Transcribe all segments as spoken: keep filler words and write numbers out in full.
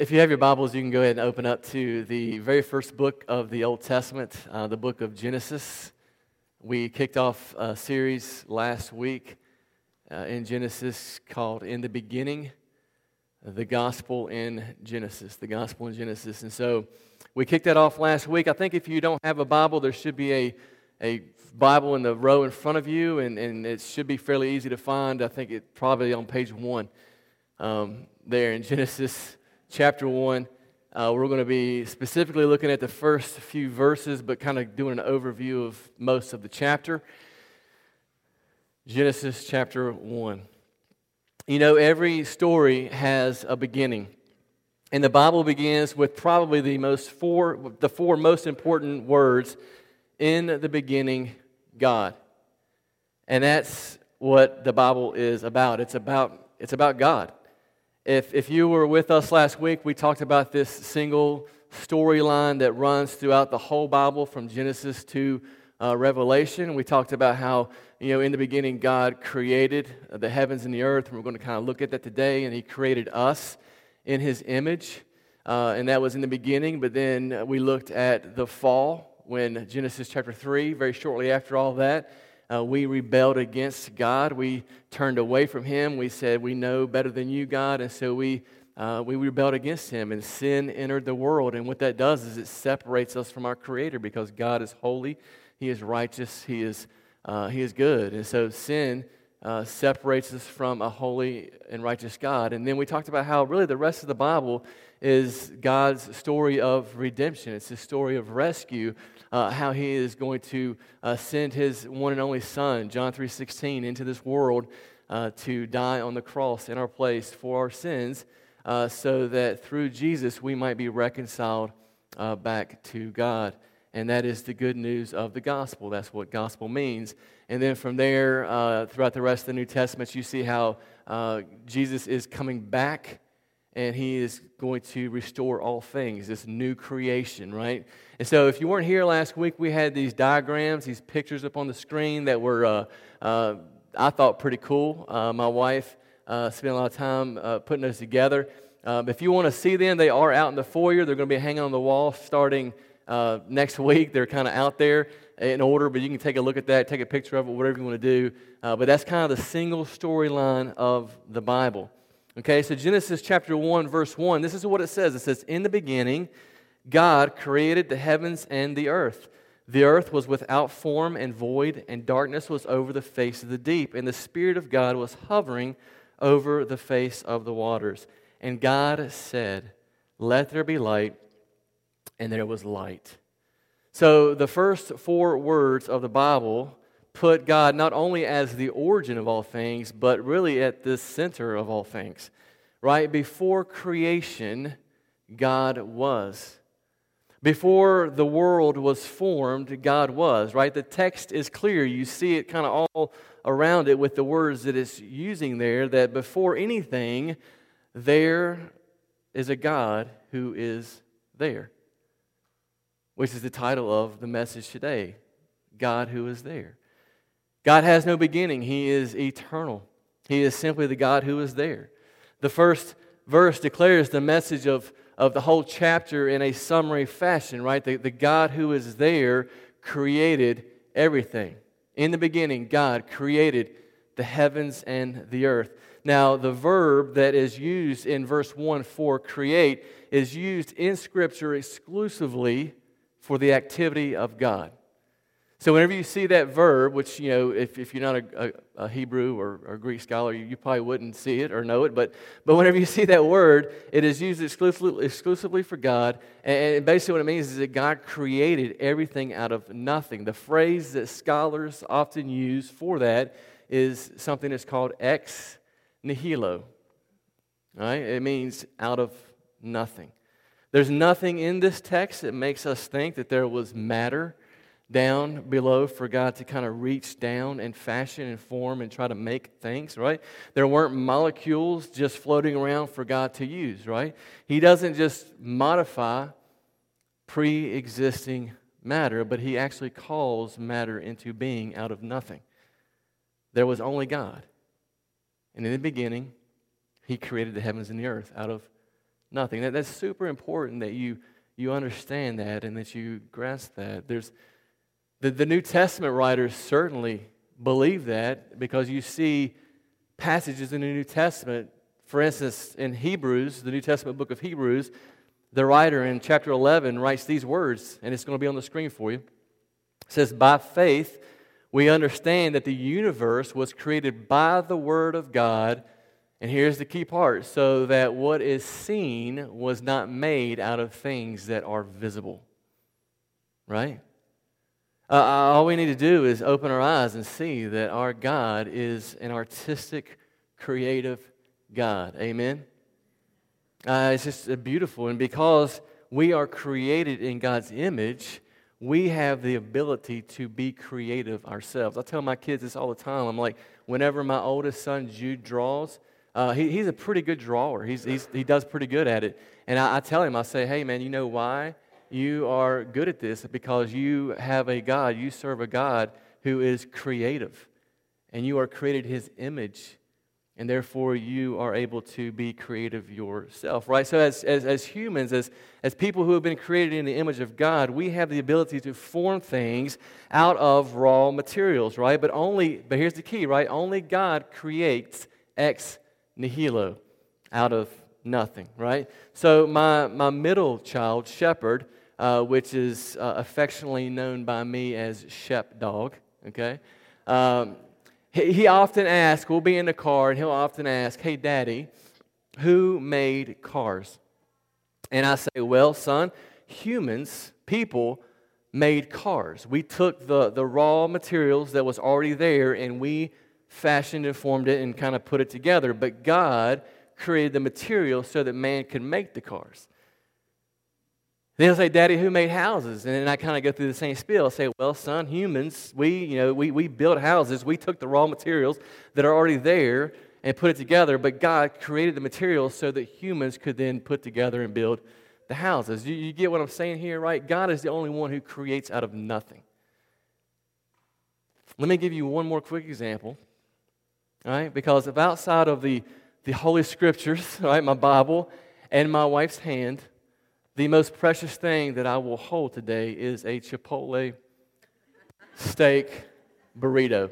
If you have your Bibles, you can go ahead and open up to the very first book of the Old Testament, uh, the book of Genesis. We kicked off a series last week uh, in Genesis called In the Beginning, the Gospel in Genesis, the Gospel in Genesis. And so we kicked that off last week. I think if you don't have a Bible, there should be a, a Bible in the row in front of you, and, and it should be fairly easy to find. I think it's probably on page one um, there in Genesis chapter one. Uh, we're going to be specifically looking at the first few verses, but kind of doing an overview of most of the chapter. Genesis chapter one. You know, every story has a beginning, and the Bible begins with probably the most four, the four most important words: in the beginning, God. And that's what the Bible is about. It's about it's about God. If if you were with us last week, we talked about this single storyline that runs throughout the whole Bible from Genesis to uh, Revelation. We talked about how, you know, in the beginning God created the heavens and the earth, and we're going to kind of look at that today, and He created us in His image, uh, and that was in the beginning, but then we looked at the fall when Genesis chapter three, very shortly after all that, Uh, we rebelled against God. We turned away from Him. We said, we know better than you, God. And so we uh, we rebelled against Him, and sin entered the world. And what that does is it separates us from our Creator, because God is holy. He is righteous. He is uh, He is good. And so sin uh, separates us from a holy and righteous God. And then we talked about how really the rest of the Bible is God's story of redemption. It's His story of rescue. Uh, how He is going to uh, send His one and only Son, John three sixteen, into this world uh, to die on the cross in our place for our sins, uh, so that through Jesus we might be reconciled uh, back to God. And that is the good news of the gospel. That's what gospel means. And then from there, uh, throughout the rest of the New Testament, you see how uh, Jesus is coming back, and He is going to restore all things, this new creation, right? And so if you weren't here last week, we had these diagrams, these pictures up on the screen that were, uh, uh, I thought, pretty cool. Uh, my wife uh, spent a lot of time uh, putting those together. Um, if you want to see them, they are out in the foyer. They're going to be hanging on the wall starting uh, next week. They're kind of out there in order, but you can take a look at that, take a picture of it, whatever you want to do. Uh, but that's kind of the single storyline of the Bible. Okay, so Genesis chapter one, verse one, this is what it says. It says, in the beginning, God created the heavens and the earth. The earth was without form and void, and darkness was over the face of the deep. And the Spirit of God was hovering over the face of the waters. And God said, let there be light, and there was light. So the first four words of the Bible put God not only as the origin of all things, but really at the center of all things, right? Before creation, God was. Before the world was formed, God was, right? The text is clear. You see it kind of all around it with the words that it's using there, that before anything, there is a God who is there, which is the title of the message today, God who is there. God has no beginning. He is eternal. He is simply the God who is there. The first verse declares the message of, of the whole chapter in a summary fashion, right? The, the God who is there created everything. In the beginning, God created the heavens and the earth. Now, the verb that is used in verse one for create is used in Scripture exclusively for the activity of God. So whenever you see that verb, which, you know, if, if you're not a, a, a Hebrew or, or Greek scholar, you, you probably wouldn't see it or know it, but but whenever you see that word, it is used exclusively, exclusively for God, and, and basically what it means is that God created everything out of nothing. The phrase that scholars often use for that is something that's called ex nihilo, right? It means out of nothing. There's nothing in this text that makes us think that there was matter down below for God to kind of reach down and fashion and form and try to make things, right? There weren't molecules just floating around for God to use, right? He doesn't just modify pre-existing matter, but He actually calls matter into being out of nothing. There was only God. And in the beginning, He created the heavens and the earth out of nothing. That, that's super important that you you understand that and that you grasp that. There's the, the New Testament writers certainly believe that, because you see passages in the New Testament. For instance, in Hebrews, the New Testament book of Hebrews, the writer in chapter eleven writes these words, and it's going to be on the screen for you. It says, by faith, we understand that the universe was created by the Word of God, and here's the key part, so that what is seen was not made out of things that are visible. Right? Uh, all we need to do is open our eyes and see that our God is an artistic, creative God. Amen? Uh, it's just beautiful, and because we are created in God's image, we have the ability to be creative ourselves. I tell my kids this all the time. I'm like, whenever my oldest son Jude draws, uh, he, he's a pretty good drawer. He's, he's he does pretty good at it. And I, I tell him, I say, hey man, you know why you are good at this? Because you have a God, you serve a God who is creative, and you are created His image, and therefore you are able to be creative yourself, right? So as as, as humans, as, as people who have been created in the image of God, we have the ability to form things out of raw materials, right? But only, but here's the key, right? Only God creates ex nihilo, out of nothing, right? So my my middle child, Shepherd, uh, which is uh, affectionately known by me as Shep Dog, okay? Um He often asks, we'll be in the car, and he'll often ask, hey, Daddy, who made cars? And I say, well, son, humans, people, made cars. We took the, the raw materials that was already there, and we fashioned and formed it and kind of put it together. But God created the material so that man could make the cars. Then he'll say, Daddy, who made houses? And then I kind of go through the same spiel. I'll say, well, son, humans, we, you know, we, we built houses. We took the raw materials that are already there and put it together, but God created the materials so that humans could then put together and build the houses. You, you get what I'm saying here, right? God is the only one who creates out of nothing. Let me give you one more quick example, all right? Because if outside of the, the Holy Scriptures, all right, my Bible and my wife's hand, the most precious thing that I will hold today is a Chipotle steak burrito.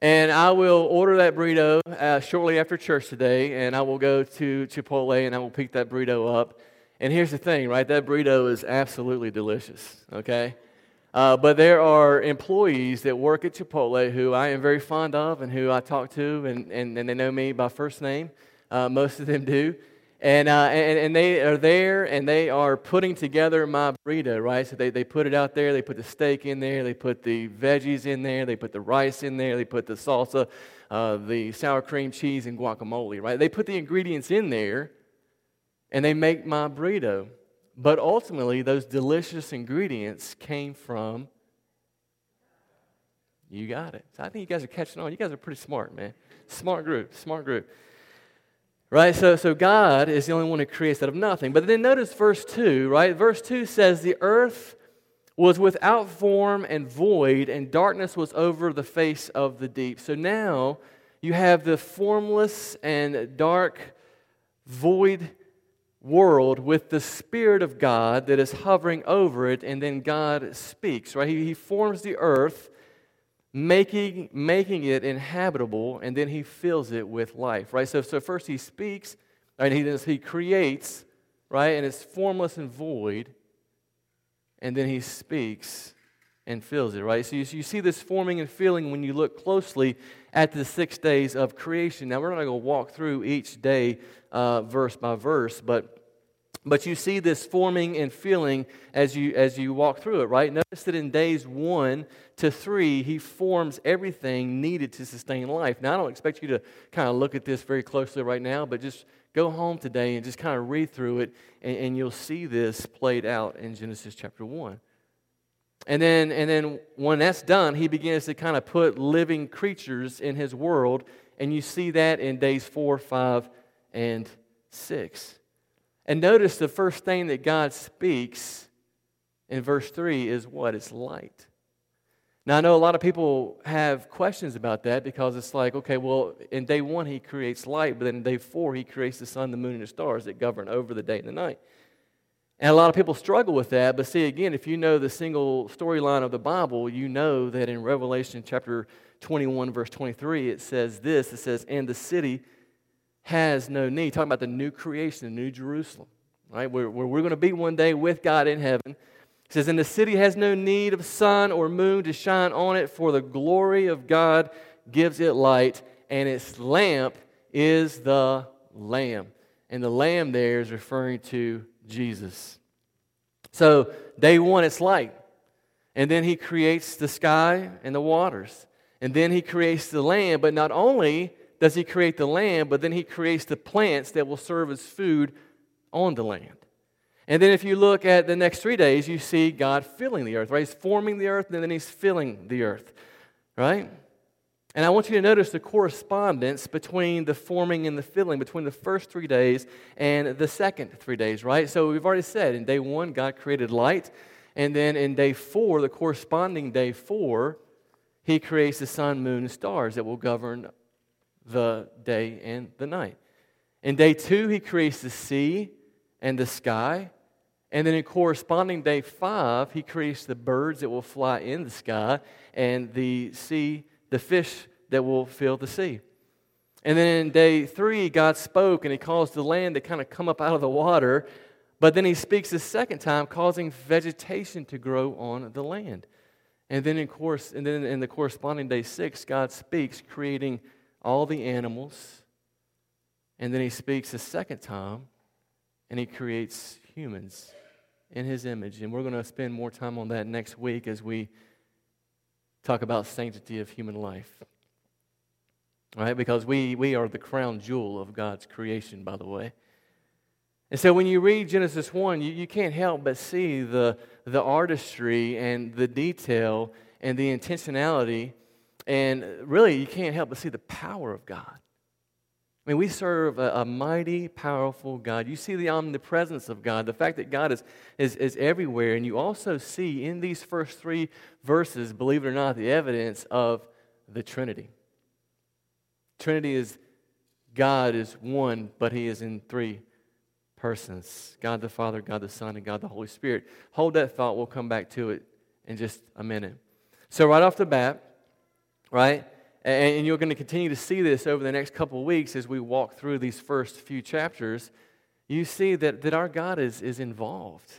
And I will order that burrito uh, shortly after church today, and I will go to Chipotle, and I will pick that burrito up. And here's the thing, right? That burrito is absolutely delicious, okay? Uh, but there are employees that work at Chipotle who I am very fond of and who I talk to, and, and, and they know me by first name. Uh, most of them do. And, uh, and and they are there, and they are putting together my burrito, right? So they, they put it out there. They put the steak in there. They put the veggies in there. They put the rice in there. They put the salsa, uh, the sour cream, cheese, and guacamole, right? They put the ingredients in there, and they make my burrito. But ultimately, those delicious ingredients came from, you got it. So I think you guys are catching on. You guys are pretty smart, man. Smart group, smart group. Right, so so God is the only one who creates out of nothing. But then notice verse two, right? Verse two says, the earth was without form and void, and darkness was over the face of the deep. So now you have the formless and dark void world with the Spirit of God that is hovering over it, and then God speaks, right? He, he forms the earth, Making making it inhabitable, and then He fills it with life, right? So so first He speaks, and He does, He creates, right? And it's formless and void, and then He speaks and fills it, right? So you, you see this forming and filling when you look closely at the six days of creation. Now we're not going to walk through each day uh, verse by verse, but but you see this forming and filling as you as you walk through it, right? Notice that in days one to three, He forms everything needed to sustain life. Now, I don't expect you to kind of look at this very closely right now, but just go home today and just kind of read through it, and, and you'll see this played out in Genesis chapter one. And then, and then when that's done, He begins to kind of put living creatures in His world, and you see that in days four, five, and six. And notice the first thing that God speaks in verse three is what? It's light. Now, I know a lot of people have questions about that because it's like, okay, well, in day one, he creates light, but then in day four, he creates the sun, the moon, and the stars that govern over the day and the night. And a lot of people struggle with that, but see, again, if you know the single storyline of the Bible, you know that in Revelation chapter twenty-one, verse twenty-three, it says this, it says, and the city has no need. Talking about the new creation, the new Jerusalem, right, where, where we're going to be one day with God in heaven. It says, and the city has no need of sun or moon to shine on it, for the glory of God gives it light, and its lamp is the Lamb. And the Lamb there is referring to Jesus. So, day one, it's light. And then he creates the sky and the waters. And then he creates the land, but not only does he create the land, but then he creates the plants that will serve as food on the land. And then if you look at the next three days, you see God filling the earth, right? He's forming the earth, and then he's filling the earth, right? And I want you to notice the correspondence between the forming and the filling, between the first three days and the second three days, right? So we've already said in day one, God created light. And then in day four, the corresponding day four, he creates the sun, moon, and stars that will govern the day and the night. In day two, he creates the sea and the sky. And then in corresponding day five, he creates the birds that will fly in the sky and the sea, the fish that will fill the sea. And then in day three, God spoke and he caused the land to kind of come up out of the water. But then he speaks a second time, causing vegetation to grow on the land. And then in course, and then in the corresponding day six, God speaks, creating all the animals. And then he speaks a second time, and he creates humans in his image. And we're going to spend more time on that next week as we talk about sanctity of human life. All right, because we, we are the crown jewel of God's creation, by the way. And so when you read Genesis one, you, you can't help but see the, the artistry and the detail and the intentionality. And really, you can't help but see the power of God. I mean, we serve a, a mighty, powerful God. You see the omnipresence of God, the fact that God is, is, is everywhere. And you also see in these first three verses, believe it or not, the evidence of the Trinity. Trinity is God is one, but he is in three persons. God the Father, God the Son, and God the Holy Spirit. Hold that thought. We'll come back to it in just a minute. So right off the bat, right? And you're going to continue to see this over the next couple of weeks as we walk through these first few chapters. You see that, that our God is, is involved.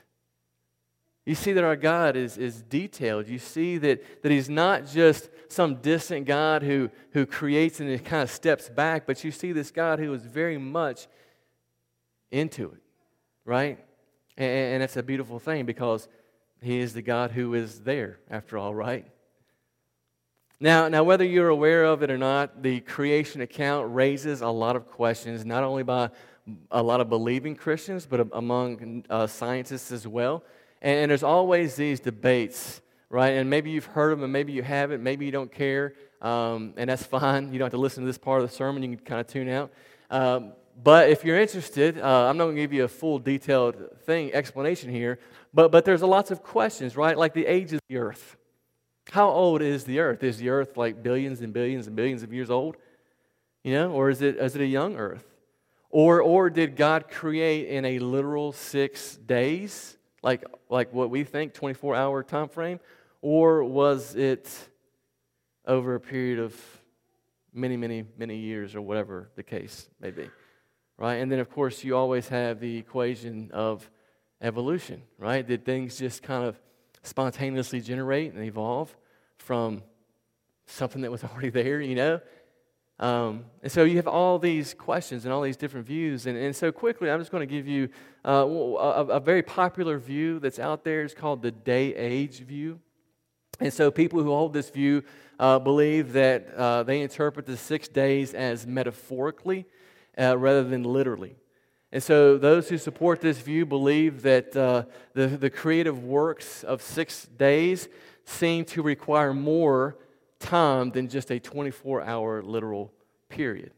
You see that our God is, is detailed. You see that, that he's not just some distant God who, who creates and it kind of steps back, but you see this God who is very much into it, right? And, and that's a beautiful thing because he is the God who is there, after all, right? Now, now, whether you're aware of it or not, the creation account raises a lot of questions, not only by a lot of believing Christians, but among uh, scientists as well. And, and there's always these debates, right? And maybe you've heard of them, and maybe you haven't, maybe you don't care, um, and that's fine. You don't have to listen to this part of the sermon. You can kind of tune out. Um, but if you're interested, uh, I'm not going to give you a full detailed thing, explanation here, but, but there's lots of questions, right? Like the age of the earth. How old is the earth? Is the earth like billions and billions and billions of years old? You know, or is it is it a young earth? Or or did God create in a literal six days, like like what we think, twenty-four hour time frame? Or was it over a period of many, many, many years or whatever the case may be, right? And then, of course, you always have the equation of evolution, right? Did things just kind of spontaneously generate and evolve from something that was already there, you know? Um, and so you have all these questions and all these different views. And, and so quickly, I'm just going to give you uh, a, a very popular view that's out there. It's called the day-age view. And so people who hold this view uh, believe that uh, they interpret the six days as metaphorically uh, rather than literally. And so those who support this view believe that uh, the, the creative works of six days seem to require more time than just a twenty-four hour literal period.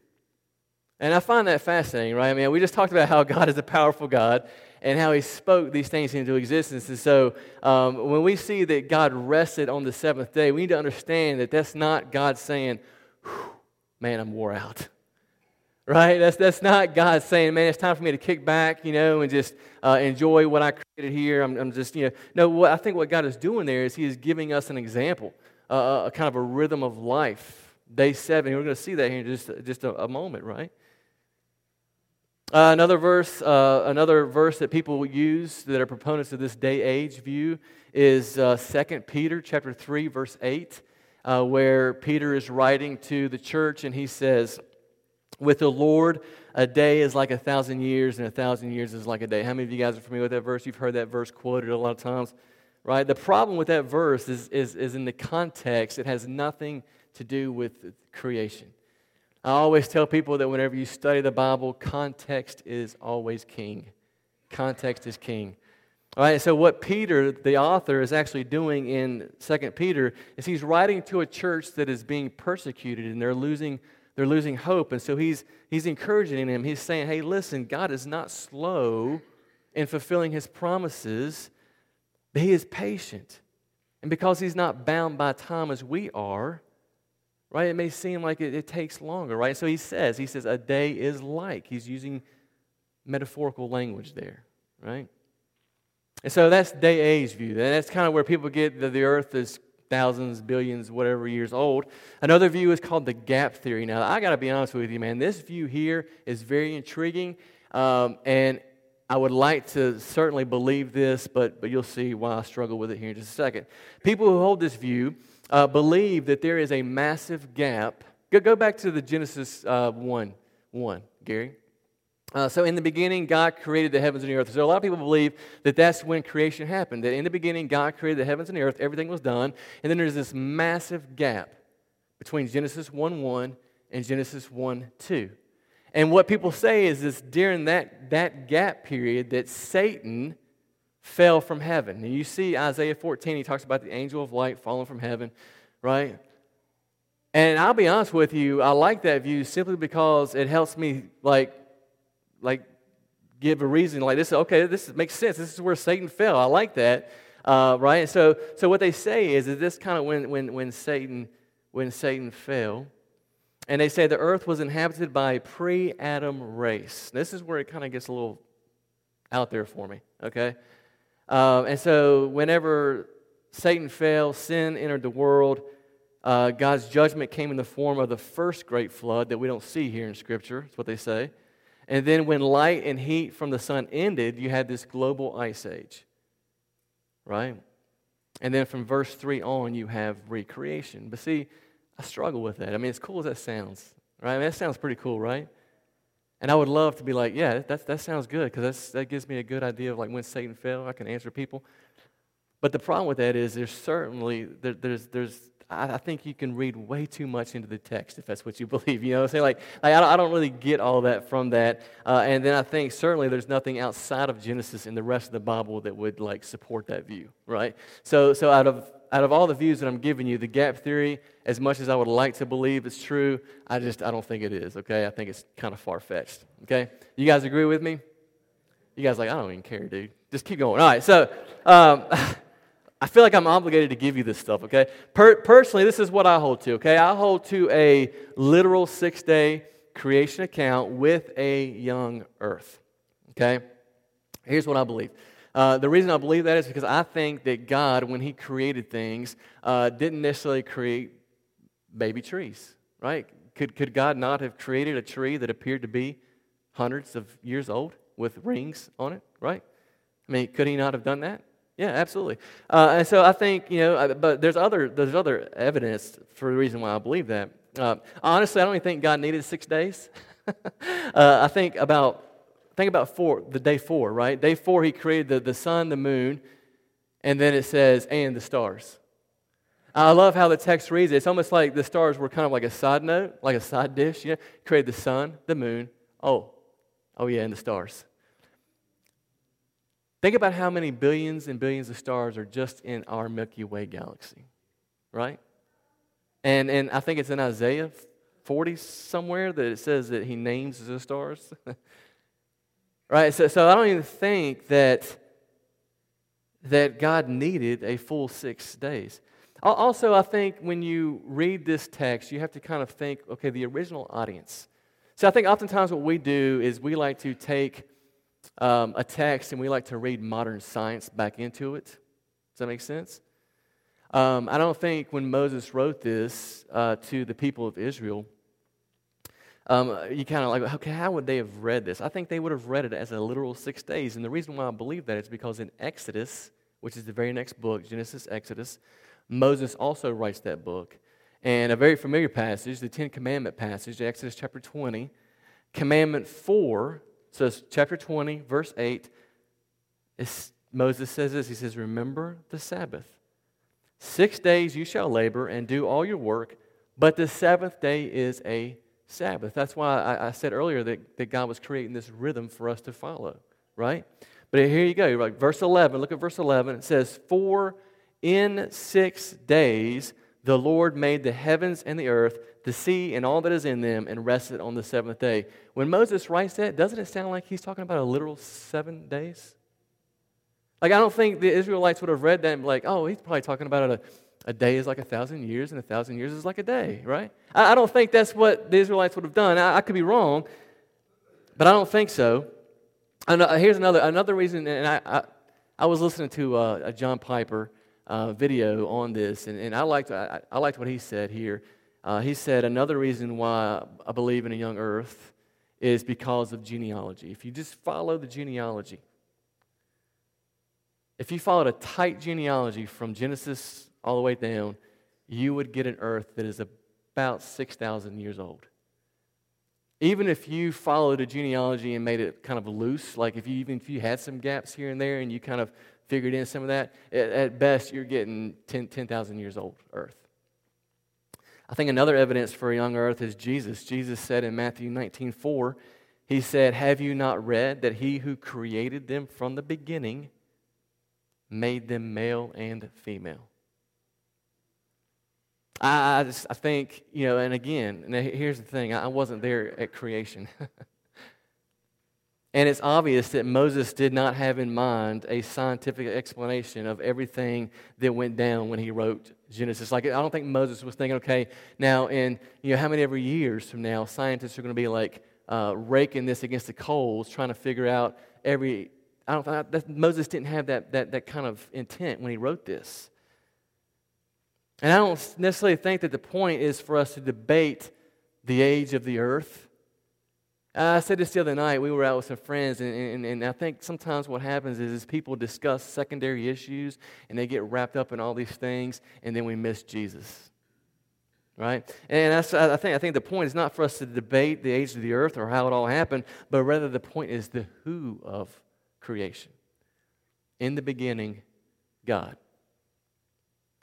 And I find that fascinating, right? I mean, we just talked about how God is a powerful God, and how he spoke these things into existence. And so um, when we see that God rested on the seventh day, we need to understand that that's not God saying, man, I'm wore out. Right? That's that's not God saying, man, it's time for me to kick back, you know, and just uh, enjoy what I created here. I'm, I'm just, you know. No, what, I think what God is doing there is he is giving us an example, uh, a kind of a rhythm of life. Day seven, we're going to see that here in just, just a, a moment, right? Uh, another verse, uh, another verse that people use that are proponents of this day age view is uh, Second Peter chapter three, verse eight, uh, where Peter is writing to the church and he says, "With the Lord, a day is like a thousand years, and a thousand years is like a day." How many of you guys are familiar with that verse? You've heard that verse quoted a lot of times, right? The problem with that verse is is, is in the context. It has nothing to do with creation. I always tell people that whenever you study the Bible, context is always king. Context is king. All right, so what Peter, the author, is actually doing in Second Peter is he's writing to a church that is being persecuted and they're losing they're losing hope. And so he's he's encouraging them. He's saying, hey, listen, God is not slow in fulfilling his promises, but he is patient. And because he's not bound by time as we are, right, it may seem like it, it takes longer, right? So he says, he says, a day is like. He's using metaphorical language there, right? And so that's day age view. And that's kind of where people get that the earth is thousands, billions, whatever years old. Another view is called the gap theory. Now, I got to be honest with you, man. This view here is very intriguing, um, and I would like to certainly believe this, but, but you'll see why I struggle with it here in just a second. People who hold this view Uh, believe that there is a massive gap. Go, go back to the Genesis uh, one, one, Gary. Uh, so in the beginning, God created the heavens and the earth. So a lot of people believe that that's when creation happened, that in the beginning, God created the heavens and the earth, everything was done, and then there's this massive gap between Genesis one one and Genesis one two. And what people say is this, during that, that gap period that Satan fell from heaven. And you see Isaiah fourteen, he talks about the angel of light falling from heaven, right? And I'll be honest with you, I like that view simply because it helps me like like give a reason like this, okay, this makes sense. This is where Satan fell. I like that. Uh, right? So so what they say is that this kind of when when when Satan when Satan fell. And they say the earth was inhabited by a pre-Adam race. This is where it kind of gets a little out there for me, okay? Um, and so whenever Satan fell, sin entered the world, uh, God's judgment came in the form of the first great flood that we don't see here in Scripture. That's what they say. And then when light and heat from the sun ended, you had this global ice age, right? And then from verse three on, you have recreation. But see, I struggle with that. I mean, as cool as that sounds, right? I mean, that sounds pretty cool, right? And I would love to be like, yeah, that, that sounds good because that gives me a good idea of like when Satan fell, I can answer people. But the problem with that is there's certainly, there, there's, there's. I, I think you can read way too much into the text if that's what you believe. You know what I'm saying? Like, like I, don't, I don't really get all that from that. Uh, and then I think certainly there's nothing outside of Genesis in the rest of the Bible that would like support that view, right? So, so out of out of all the views that I'm giving you, the gap theory, as much as I would like to believe it's true, I just, I don't think it is, okay? I think it's kind of far-fetched, okay? You guys agree with me? You guys like, I don't even care, dude. Just keep going. All right, so um, I feel like I'm obligated to give you this stuff, okay? Per- personally, this is what I hold to, okay? I hold to a literal six-day creation account with a young earth, okay? Here's what I believe. Uh, the reason I believe that is because I think that God, when he created things, uh, didn't necessarily create baby trees, right? Could could God not have created a tree that appeared to be hundreds of years old with rings on it, right? I mean, could he not have done that? Yeah, absolutely. Uh, and so I think, you know, but there's other there's other evidence for the reason why I believe that. Uh, honestly, I don't even think God needed six days. uh, I think about think about four, the day four, right? Day four, he created the, the sun, the moon, and then it says, and the stars. I love how the text reads it. It's almost like the stars were kind of like a side note, like a side dish. You know, created the sun, the moon, oh, oh yeah, and the stars. Think about how many billions and billions of stars are just in our Milky Way galaxy, right? And and I think it's in Isaiah forty somewhere that it says that he names the stars. Right? So, so I don't even think that that God needed a full six days. Also, I think when you read this text, you have to kind of think, okay, the original audience. So I think oftentimes what we do is we like to take um, a text and we like to read modern science back into it. Does that make sense? Um, I don't think when Moses wrote this uh, to the people of Israel, um, you kind of like, okay, how would they have read this? I think they would have read it as a literal six days. And the reason why I believe that is because in Exodus, which is the very next book, Genesis, Exodus, Moses also writes that book. And a very familiar passage, the Ten Commandment passage, Exodus chapter twenty, commandment four, so it's chapter twenty, verse eight, is, Moses says this, he says, remember the Sabbath. Six days you shall labor and do all your work, but the seventh day is a Sabbath. That's why I, I said earlier that, that God was creating this rhythm for us to follow, right? But here you go, like verse eleven, look at verse eleven, it says, for in six days the Lord made the heavens and the earth, the sea and all that is in them, and rested on the seventh day. When Moses writes that, doesn't it sound like he's talking about a literal seven days? Like, I don't think the Israelites would have read that and be like, oh, he's probably talking about a, a day is like a thousand years, and a thousand years is like a day, right? I, I don't think that's what the Israelites would have done. I, I could be wrong, but I don't think so. And, uh, here's another another reason, and I I, I was listening to uh, a John Piper Uh, video on this, and, and I liked I, I liked what he said here. Uh, he said another reason why I believe in a young earth is because of genealogy. If you just follow the genealogy, if you followed a tight genealogy from Genesis all the way down, you would get an earth that is about six thousand years old. Even if you followed a genealogy and made it kind of loose, like if you even if you had some gaps here and there and you kind of figured in some of that, at best you're getting ten thousand years old earth. I think another evidence for a young earth is Jesus. Jesus said in Matthew nineteen four, he said, have you not read that he who created them from the beginning made them male and female? I, I just I think, you know, and again, and here's the thing, I wasn't there at creation. And it's obvious that Moses did not have in mind a scientific explanation of everything that went down when he wrote Genesis. Like, I don't think Moses was thinking, okay, now in, you know, how many ever years from now, scientists are going to be like uh, raking this against the coals, trying to figure out every. I don't. I, that, Moses didn't have that that that kind of intent when he wrote this. And I don't necessarily think that the point is for us to debate the age of the earth. I said this the other night. We were out with some friends, and, and, and I think sometimes what happens is, is people discuss secondary issues, and they get wrapped up in all these things, and then we miss Jesus, right? And that's, I think I think the point is not for us to debate the age of the earth or how it all happened, but rather the point is the who of creation. In the beginning, God,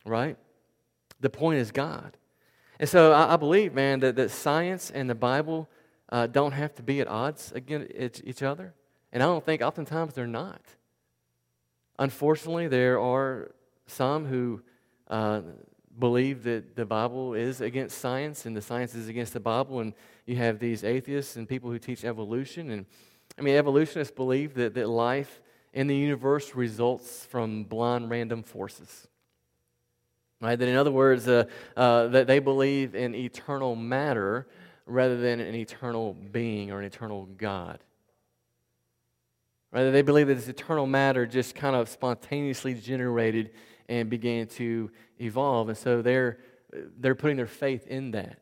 right? The point is God. And so I, I believe, man, that, that science and the Bible Uh, don't have to be at odds against each other. And I don't think oftentimes they're not. Unfortunately, there are some who uh, believe that the Bible is against science and the science is against the Bible. And you have these atheists and people who teach evolution. And I mean, evolutionists believe that, that life in the universe results from blind random forces. Right? That in other words, uh, uh, that they believe in eternal matter rather than an eternal being or an eternal God. Rather, they believe that this eternal matter just kind of spontaneously generated and began to evolve, and so they're they're putting their faith in that.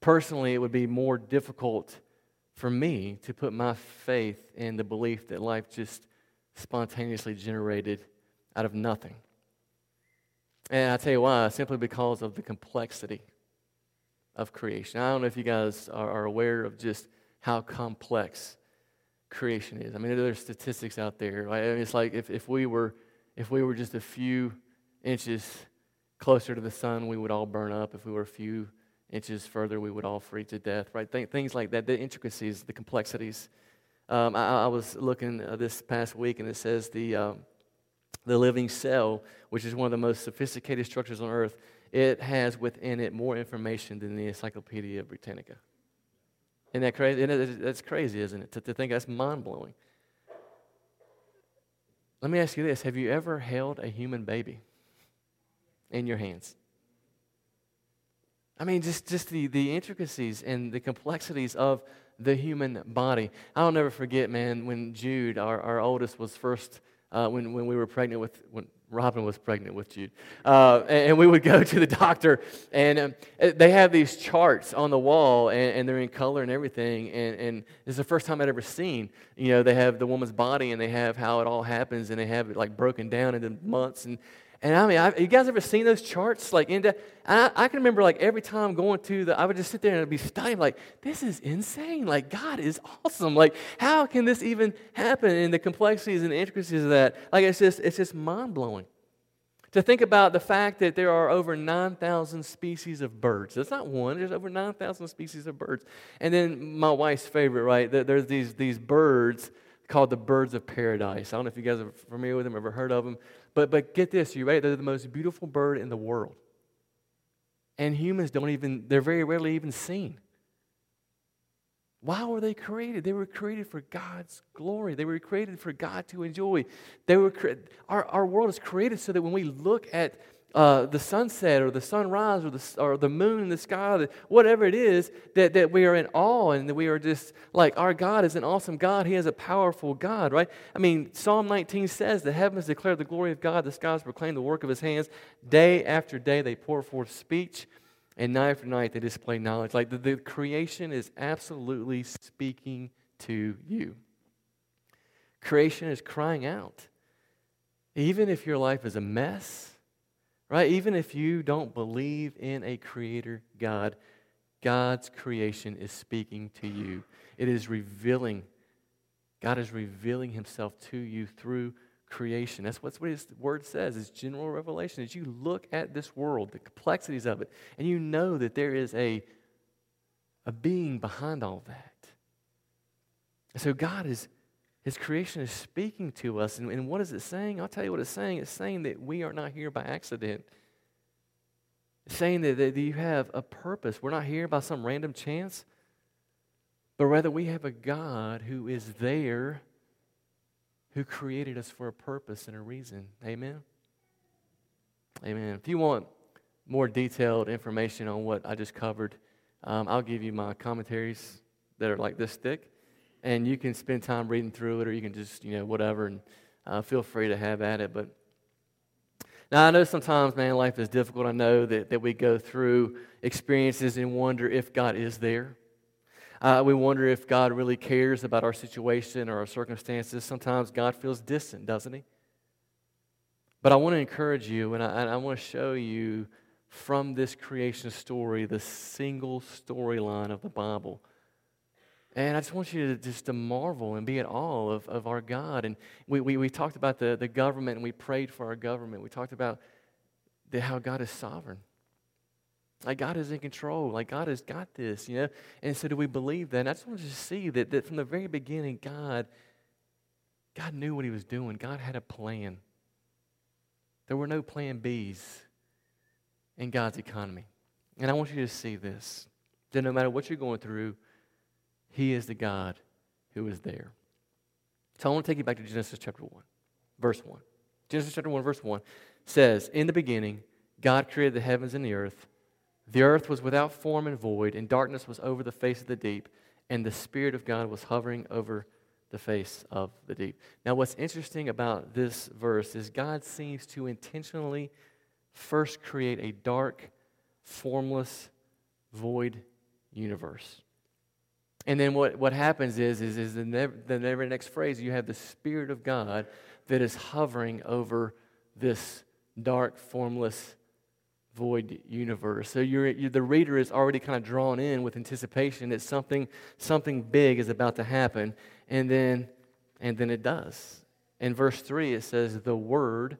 Personally, it would be more difficult for me to put my faith in the belief that life just spontaneously generated out of nothing. And I tell you why, simply because of the complexity of creation. I don't know if you guys are aware of just how complex creation is. I mean, there's statistics out there, right? I mean, it's like if, if we were if we were just a few inches closer to the sun, we would all burn up. If we were a few inches further, we would all freeze to death, right? Th- things like that, the intricacies, the complexities. Um, I, I was looking uh, this past week, and it says the um, the living cell, which is one of the most sophisticated structures on Earth. It has within it more information than the Encyclopedia Britannica. Isn't that crazy? Isn't it, that's crazy, isn't it? To, to think that's mind-blowing. Let me ask you this. Have you ever held a human baby in your hands? I mean, just, just the, the intricacies and the complexities of the human body. I'll never forget, man, when Jude, our, our oldest, was first, uh, when, when we were pregnant with, when Robin was pregnant with Jude, uh, and, and we would go to the doctor, and um, they have these charts on the wall, and, and they're in color and everything, and, and it's the first time I'd ever seen, you know, they have the woman's body, and they have how it all happens, and they have it, like, broken down into months, and And I mean, I've, you guys ever seen those charts? Like, in de- I, I can remember, like, every time going to the, I would just sit there and I'd be studying, like, this is insane. Like, God is awesome. Like, how can this even happen? And the complexities and the intricacies of that, like, it's just, it's just mind-blowing. To think about the fact that there are over nine thousand species of birds. That's not one. There's over nine thousand species of birds. And then my wife's favorite, right? There's these these birds called the birds of paradise. I don't know if you guys are familiar with them, ever heard of them. But but get this, you ready? They're the most beautiful bird in the world. And humans don't even, they're very rarely even seen. Why were they created? They were created for God's glory. They were created for God to enjoy. They were cre- our, our world is created so that when we look at uh, the sunset or the sunrise or the or the moon in the sky, the, whatever it is, that, that we are in awe and that we are just like, our God is an awesome God. He is a powerful God, right? I mean, Psalm nineteen says, the heavens declare the glory of God, the skies proclaim the work of his hands. Day after day they pour forth speech, and night after night they display knowledge. Like the, the creation is absolutely speaking to you. Creation is crying out. Even if your life is a mess, right? Even if you don't believe in a creator God, God's creation is speaking to you. It is revealing. God is revealing himself to you through creation. That's what his word says. It's general revelation. As you look at this world, the complexities of it, and you know that there is a, a being behind all that. And so God is, his creation is speaking to us. And, and what is it saying? I'll tell you what it's saying. It's saying that we are not here by accident. It's saying that, that you have a purpose. We're not here by some random chance, but rather we have a God who is there, who created us for a purpose and a reason. Amen? Amen. If you want more detailed information on what I just covered, um, I'll give you my commentaries that are like this thick. And you can spend time reading through it, or you can just, you know, whatever, and uh, feel free to have at it. But now, I know sometimes, man, life is difficult. I know that, that we go through experiences and wonder if God is there. Uh, we wonder if God really cares about our situation or our circumstances. Sometimes God feels distant, doesn't he? But I want to encourage you, and I, and I want to show you from this creation story, the single storyline of the Bible. And I just want you to just to marvel and be at awe of, of our God. And we, we, we talked about the, the government, and we prayed for our government. We talked about the, how God is sovereign. Like, God is in control. Like, God has got this, you know. And so do we believe that? And I just want you to see that, that from the very beginning, God, God knew what he was doing. God had a plan. There were no plan Bs in God's economy. And I want you to see this, that no matter what you're going through, he is the God who is there. So I want to take you back to Genesis chapter one, verse one. Genesis chapter one, verse one says, "In the beginning, God created the heavens and the earth. The earth was without form and void, and darkness was over the face of the deep, and the Spirit of God was hovering over the face of the deep." Now, what's interesting about this verse is God seems to intentionally first create a dark, formless, void universe. And then what, what happens is, is, is the, never, the never next phrase, you have the Spirit of God that is hovering over this dark, formless, void universe. So you're, you're, the reader is already kind of drawn in with anticipation that something something big is about to happen. And then, and then it does. In verse three, it says, "The Word,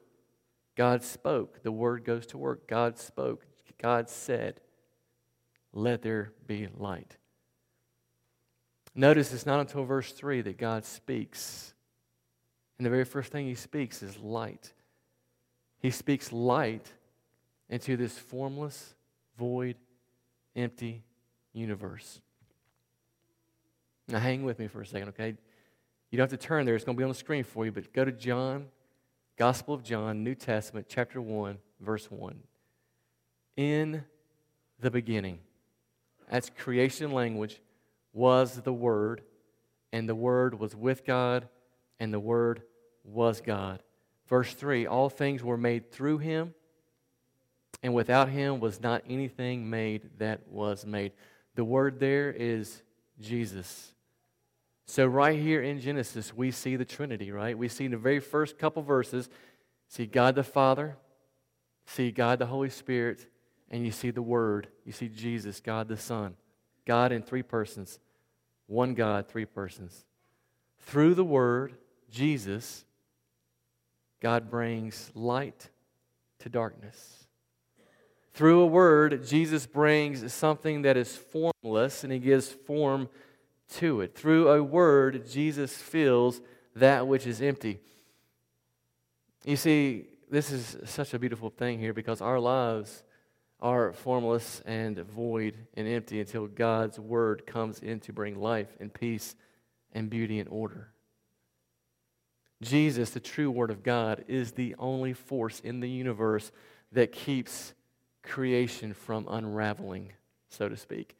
God spoke." The Word goes to work. God spoke. God said, "Let there be light." Notice it's not until verse three that God speaks. And the very first thing he speaks is light. He speaks light into this formless, void, empty universe. Now hang with me for a second, okay? You don't have to turn there. It's going to be on the screen for you, but go to John, Gospel of John, New Testament, chapter one, verse one. In the beginning, that's creation language, was the Word, and the Word was with God, and the Word was God. Verse three, all things were made through Him, and without Him was not anything made that was made. The word there is Jesus. So right here in Genesis, we see the Trinity, right? We see in the very first couple verses, see God the Father, see God the Holy Spirit, and you see the Word. You see Jesus, God the Son. God in three persons. One God, three persons. Through the Word, Jesus, God brings light to darkness. Through a word, Jesus brings something that is formless, and He gives form to it. Through a word, Jesus fills that which is empty. You see, this is such a beautiful thing here, because our lives are formless and void and empty until God's Word comes in to bring life and peace and beauty and order. Jesus, the true Word of God, is the only force in the universe that keeps creation from unraveling, so to speak.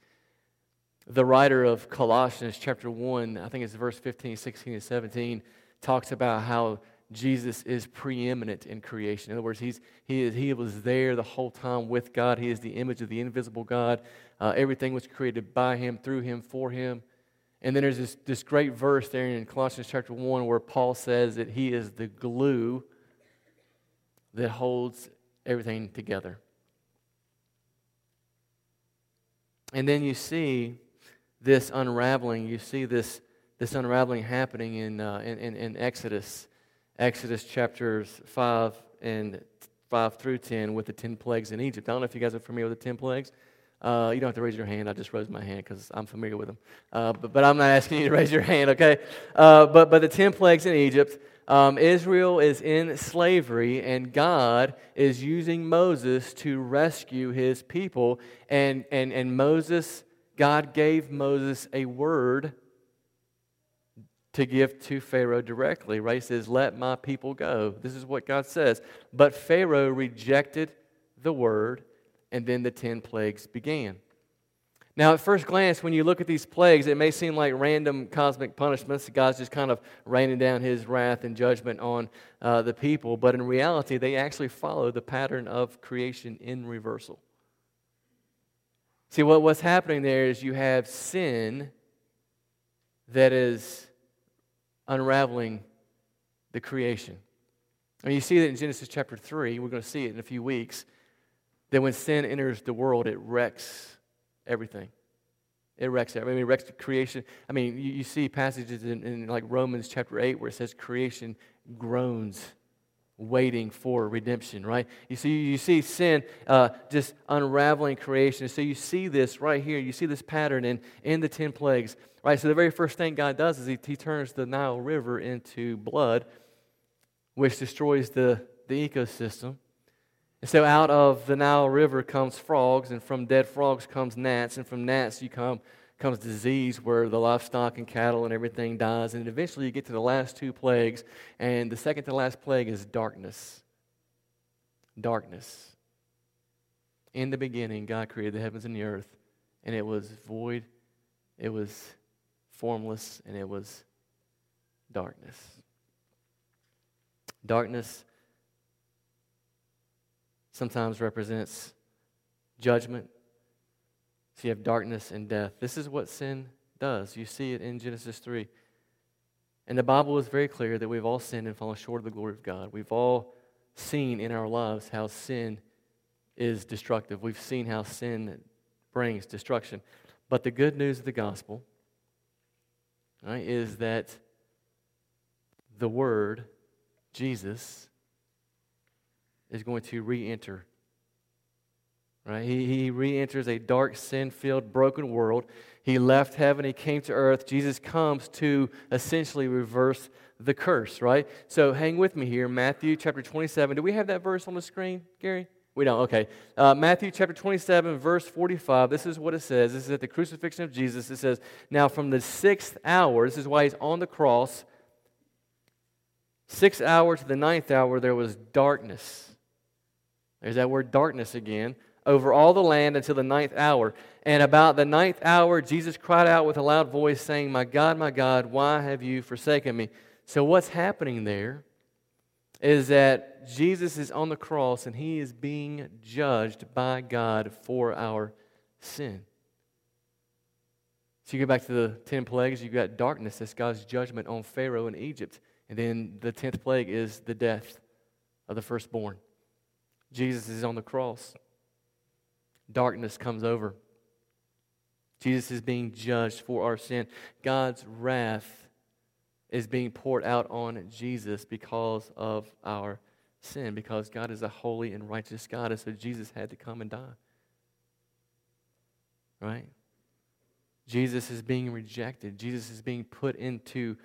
The writer of Colossians chapter one, I think it's verse fifteen, sixteen, and seventeen, talks about how Jesus is preeminent in creation. In other words, he's, he, is, he was there the whole time with God. He is the image of the invisible God. Uh, everything was created by Him, through Him, for Him. And then there's this, this great verse there in Colossians chapter one where Paul says that He is the glue that holds everything together. And then you see this unraveling. You see this this unraveling happening in uh, in, in in Exodus, Exodus chapters five and five through ten with the ten plagues in Egypt. I don't know if you guys are familiar with the ten plagues. Uh, you don't have to raise your hand. I just raised my hand because I'm familiar with them. Uh, but but I'm not asking you to raise your hand, okay? Uh, but but the ten plagues in Egypt. Um, Israel is in slavery, and God is using Moses to rescue His people. And, and, and Moses, God gave Moses a word to give to Pharaoh directly, right? He says, "Let my people go." This is what God says. But Pharaoh rejected the word, and then the ten plagues began. Now, at first glance, when you look at these plagues, it may seem like random cosmic punishments. God's just kind of raining down His wrath and judgment on uh, the people. But in reality, they actually follow the pattern of creation in reversal. See, what, what's happening there is you have sin that is unraveling the creation. And you see that in Genesis chapter three. We're going to see it in a few weeks. That when sin enters the world, it wrecks everything. It wrecks everything. I mean, it wrecks the creation. I mean, you, you see passages in, in like Romans chapter eight where it says creation groans, waiting for redemption, right? You see, you see sin uh, just unraveling creation. So you see this right here. You see this pattern in, in the ten plagues, right? So the very first thing God does is he, he turns the Nile River into blood, which destroys the, the ecosystem. And so out of the Nile River comes frogs, and from dead frogs comes gnats, and from gnats you come comes disease where the livestock and cattle and everything dies, and eventually you get to the last two plagues, and the second to last plague is darkness. Darkness. In the beginning, God created the heavens and the earth, and it was void, it was formless, and it was darkness. Darkness sometimes represents judgment. So you have darkness and death. This is what sin does. You see it in Genesis three. And the Bible is very clear that we've all sinned and fallen short of the glory of God. We've all seen in our lives how sin is destructive. We've seen how sin brings destruction. But the good news of the gospel, right, is that the Word, Jesus, is going to re-enter. Right? He, he re-enters a dark, sin-filled, broken world. He left heaven. He came to earth. Jesus comes to essentially reverse the curse, right? So hang with me here. Matthew chapter twenty-seven. Do we have that verse on the screen, Gary? We don't, okay. Uh, Matthew chapter twenty-seven, verse forty-five, this is what it says. This is at the crucifixion of Jesus. It says, now from the sixth hour, this is why he's on the cross, sixth hour to the ninth hour, there was darkness. There's that word darkness again. Over all the land until the ninth hour. And about the ninth hour, Jesus cried out with a loud voice, saying, my God, my God, why have you forsaken me? So what's happening there is that Jesus is on the cross and he is being judged by God for our sin. So you go back to the ten plagues, you've got darkness. That's God's judgment on Pharaoh in Egypt. And then the tenth plague is the death of the firstborn. Jesus is on the cross. Darkness comes over. Jesus is being judged for our sin. God's wrath is being poured out on Jesus because of our sin, because God is a holy and righteous God, and so Jesus had to come and die. Right? Jesus is being rejected. Jesus is being put into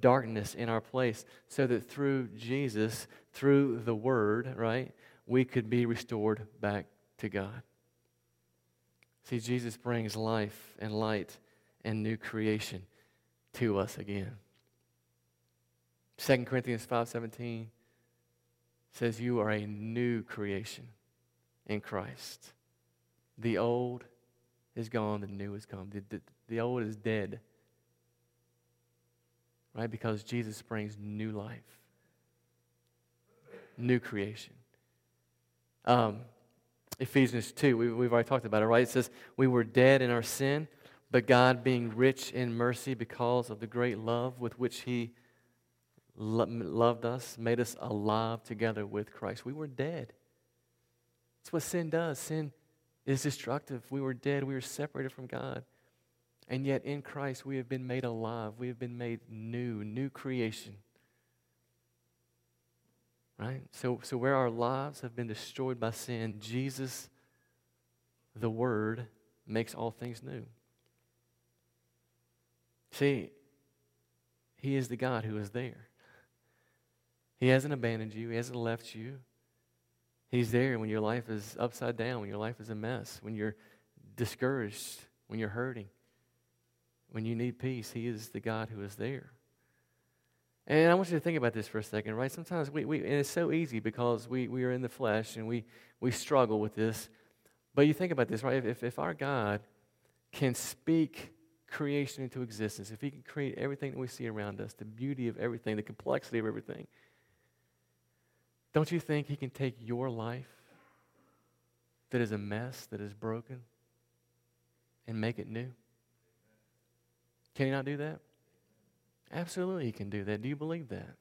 darkness in our place so that through Jesus, through the Word, right, we could be restored back to God. See, Jesus brings life and light and new creation to us again. Second Corinthians five seventeen says you are a new creation in Christ. The old is gone, the new is come. The, the, the old is dead, right? Because Jesus brings new life, new creation. Um. Ephesians two, we, we've already talked about it, right? It says, we were dead in our sin, but God being rich in mercy because of the great love with which he lo- loved us, made us alive together with Christ. We were dead. That's what sin does. Sin is destructive. We were dead. We were separated from God. And yet in Christ, we have been made alive. We have been made new, new creation. Right? So, so where our lives have been destroyed by sin, Jesus, the Word, makes all things new. See, He is the God who is there. He hasn't abandoned you. He hasn't left you. He's there when your life is upside down, when your life is a mess, when you're discouraged, when you're hurting, when you need peace. He is the God who is there. And I want you to think about this for a second, right? Sometimes we, we and it's so easy because we, we are in the flesh and we, we struggle with this. But you think about this, right? If, if our God can speak creation into existence, if He can create everything that we see around us, the beauty of everything, the complexity of everything, don't you think He can take your life that is a mess, that is broken, and make it new? Can He not do that? Absolutely, He can do that. Do you believe that?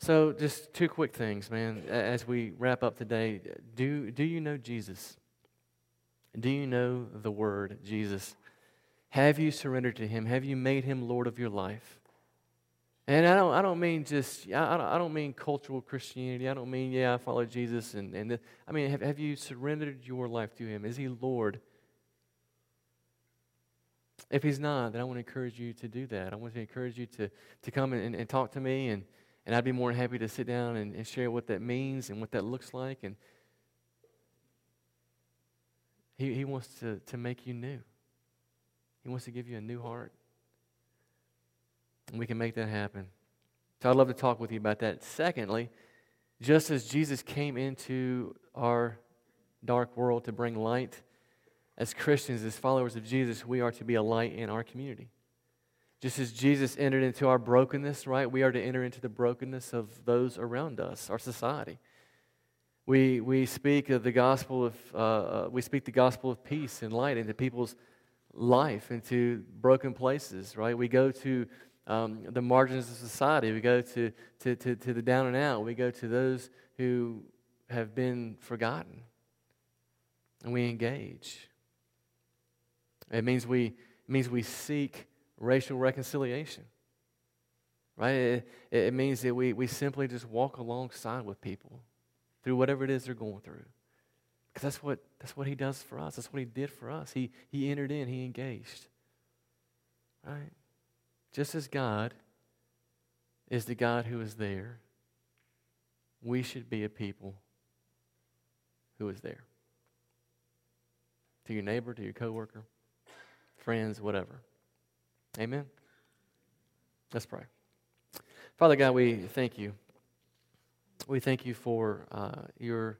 So, just two quick things, man, as we wrap up today. Do do you know Jesus? Do you know the Word, Jesus? Have you surrendered to Him? Have you made Him Lord of your life? And I don't I don't mean just, I don't, I don't mean cultural Christianity. I don't mean, yeah, I follow Jesus. and and the, I mean, have, have you surrendered your life to Him? Is He Lord? If He's not, then I want to encourage you to do that. I want to encourage you to, to come and, and talk to me, and, and I'd be more than happy to sit down and, and share what that means and what that looks like. And He, he wants to, to make you new. He wants to give you a new heart. And we can make that happen. So I'd love to talk with you about that. Secondly, just as Jesus came into our dark world to bring light, as Christians, as followers of Jesus, we are to be a light in our community. Just as Jesus entered into our brokenness, right, we are to enter into the brokenness of those around us, our society. We we speak of the gospel of uh, we speak the gospel of peace and light into people's life, into broken places, right? We go to um, the margins of society. We go to to, to to the down and out. We go to those who have been forgotten, and we engage. It means we it means we seek racial reconciliation, right? It, it means that we, we simply just walk alongside with people through whatever it is they're going through, because that's what that's what He does for us. That's what He did for us. He He entered in. He engaged, right? Just as God is the God who is there, we should be a people who is there. To your neighbor, to your coworker, friends, whatever. Amen? Let's pray. Father God, we thank you. We thank you for uh, your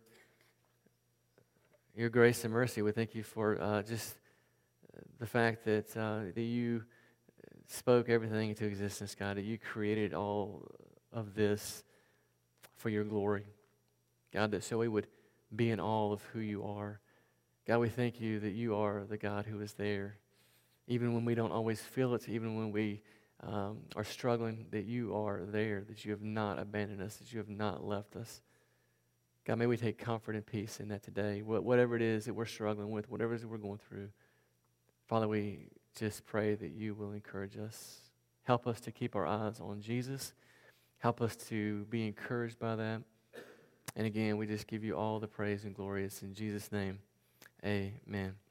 your grace and mercy. We thank you for uh, just the fact that uh, that you spoke everything into existence, God, that you created all of this for your glory. God, that so we would be in awe of who you are. God, we thank you that you are the God who is there. Even when we don't always feel it, even when we um, are struggling, that you are there, that you have not abandoned us, that you have not left us. God, may we take comfort and peace in that today. Wh- whatever it is that we're struggling with, whatever it is that we're going through, Father, we just pray that you will encourage us. Help us to keep our eyes on Jesus. Help us to be encouraged by that. And again, we just give you all the praise and glory. It's in Jesus' name. Amen.